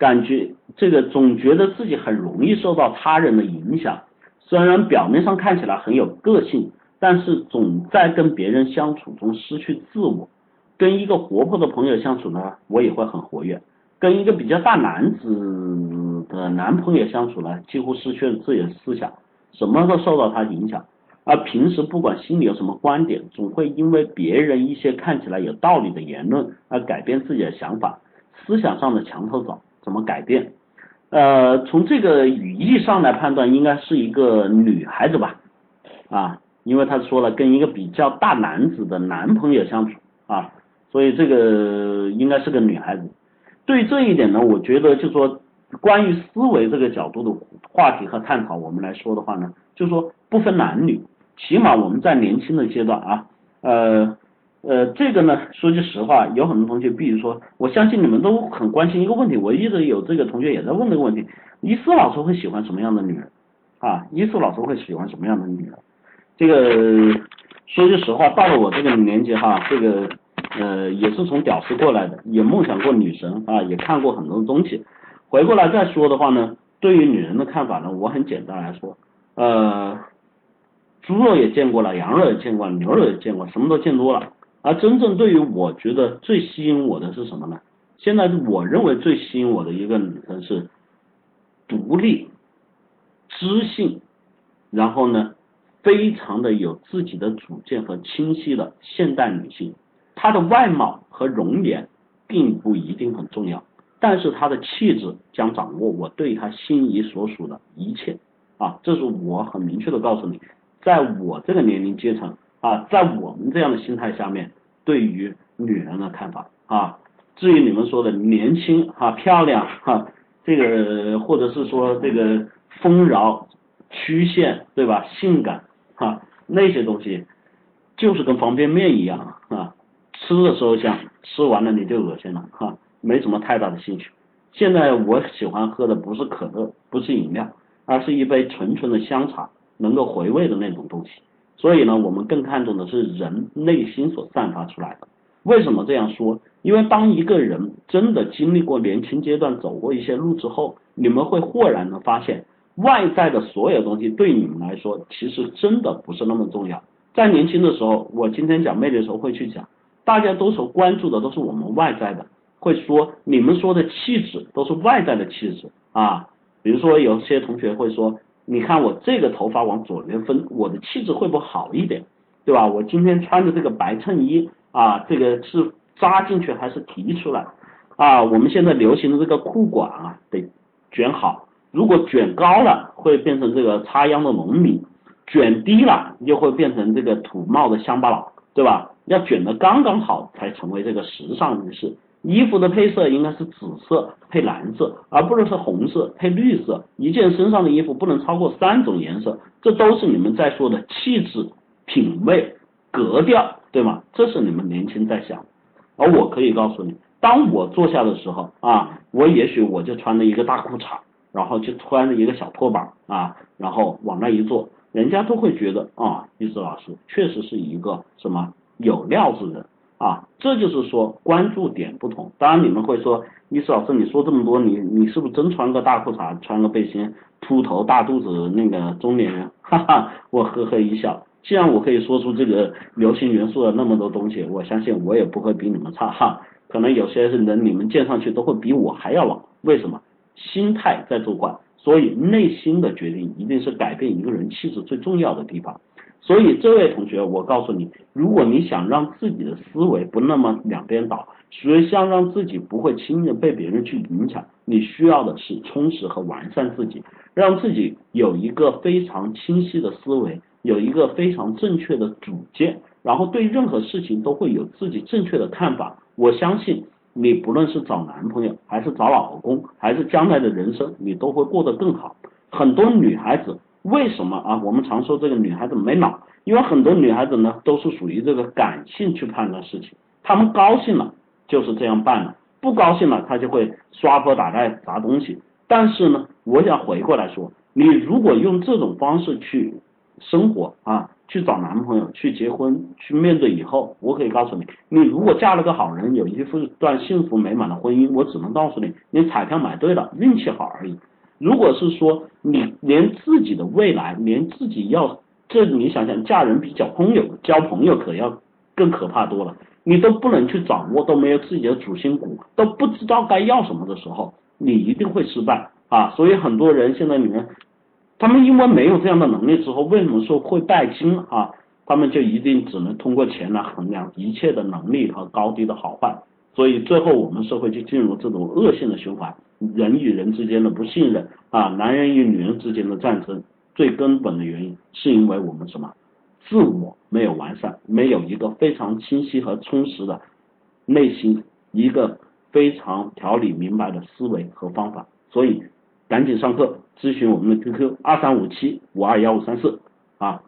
感觉这个总觉得自己很容易受到他人的影响，虽然表面上看起来很有个性，但是总在跟别人相处中失去自我。跟一个活泼的朋友相处呢，我也会很活跃，跟一个比较大男子的男朋友相处呢，几乎失去了自己的思想，什么都受到他影响。而平时不管心里有什么观点，总会因为别人一些看起来有道理的言论而改变自己的想法，思想上的墙头草怎么改变？从这个语义上来判断，应该是一个女孩子吧，啊，因为她说了跟一个比较大男子的男朋友相处啊，所以这个应该是个女孩子。对于这一点呢，我觉得就说关于思维这个角度的话题和探讨，我们来说的话呢，就说不分男女，起码我们在年轻的阶段啊，这个呢，说句实话，有很多同学，比如说，我相信你们都很关心一个问题，我一直有这个同学也在问这个问题：伊斯老师会喜欢什么样的女人？啊，伊斯老师会喜欢什么样的女人？这个说句实话，到了我这个年纪哈，这个也是从屌丝过来的，也梦想过女神啊，也看过很多东西。回过来再说的话呢，对于女人的看法呢，我很简单来说，猪肉也见过了，羊肉也见过了，牛肉也见过，什么都见多了。而真正对于我觉得最吸引我的是什么呢？现在我认为最吸引我的一个女生是独立、知性，然后呢，非常的有自己的主见和清晰的现代女性。她的外貌和容颜并不一定很重要，但是她的气质将掌握我对她心仪所属的一切啊，这是我很明确的告诉你，在我这个年龄阶层啊，在我们这样的心态下面，对于女人的看法啊，至于你们说的年轻啊、漂亮啊，这个或者是说这个丰饶、曲线，对吧？性感啊，那些东西就是跟方便面一样啊，吃的时候香，吃完了你就恶心了啊，没什么太大的兴趣。现在我喜欢喝的不是可乐，不是饮料，而是一杯纯纯的香茶，能够回味的那种东西。所以呢，我们更看重的是人内心所散发出来的。为什么这样说？因为当一个人真的经历过年轻阶段，走过一些路之后，你们会豁然的发现，外在的所有东西对你们来说，其实真的不是那么重要。在年轻的时候，我今天讲魅力的时候会去讲，大家都所关注的都是我们外在的，会说你们说的气质都是外在的气质啊。比如说有些同学会说，你看我这个头发往左边分，我的气质会不会好一点，对吧？我今天穿的这个白衬衣啊，这个是扎进去还是提出来啊？我们现在流行的这个裤管啊，得卷好，如果卷高了会变成这个插秧的农民，卷低了又会变成这个土帽的乡巴佬，对吧？要卷得刚刚好才成为这个时尚人士。衣服的配色应该是紫色配蓝色，而不能是红色配绿色，一件身上的衣服不能超过3种颜色，这都是你们在说的气质、品味、格调，对吗？这是你们年轻在想。而我可以告诉你，当我坐下的时候啊，我也许我就穿了一个大裤衩，然后就穿了一个小拖板啊，然后往那一坐，人家都会觉得啊，伊斯老师确实是一个什么有料之人啊，这就是说关注点不同。当然你们会说，伊斯老师你说这么多，你是不是真穿个大裤衩，穿个背心，秃头大肚子那个中年人？哈哈，我呵呵一笑。既然我可以说出这个流行元素的那么多东西，我相信我也不会比你们差哈。可能有些人你们见上去都会比我还要老，为什么？心态在作怪。所以内心的决定一定是改变一个人气质最重要的地方。所以这位同学，我告诉你，如果你想让自己的思维不那么两边倒，想让自己不会轻易的被别人去影响，你需要的是充实和完善自己，让自己有一个非常清晰的思维，有一个非常正确的主见，然后对任何事情都会有自己正确的看法。我相信你不论是找男朋友还是找老公，还是将来的人生，你都会过得更好。很多女孩子为什么啊？我们常说这个女孩子没脑，因为很多女孩子呢都是属于这个感性去判断事情，她们高兴了就是这样办了，不高兴了她就会刷破打带砸东西。但是呢，我想回过来说，你如果用这种方式去生活啊，去找男朋友，去结婚，去面对以后。我可以告诉你，你如果嫁了个好人，有一段幸福美满的婚姻，我只能告诉你，你彩票买对了，运气好而已。如果是说你连自己的未来，连自己要，这你想想，嫁人比交朋友可要更可怕多了。你都不能去掌握，都没有自己的主心骨，都不知道该要什么的时候，你一定会失败啊！所以很多人现在你们，他们因为没有这样的能力之后，为什么说会拜金啊？他们就一定只能通过钱来衡量一切的能力和高低的好坏，所以最后我们社会就进入这种恶性的循环，人与人之间的不信任啊，男人与女人之间的战争，最根本的原因是因为我们什么？自我没有完善，没有一个非常清晰和充实的内心，一个非常条理明白的思维和方法，所以赶紧上课，咨询我们的 QQ 2357521534啊。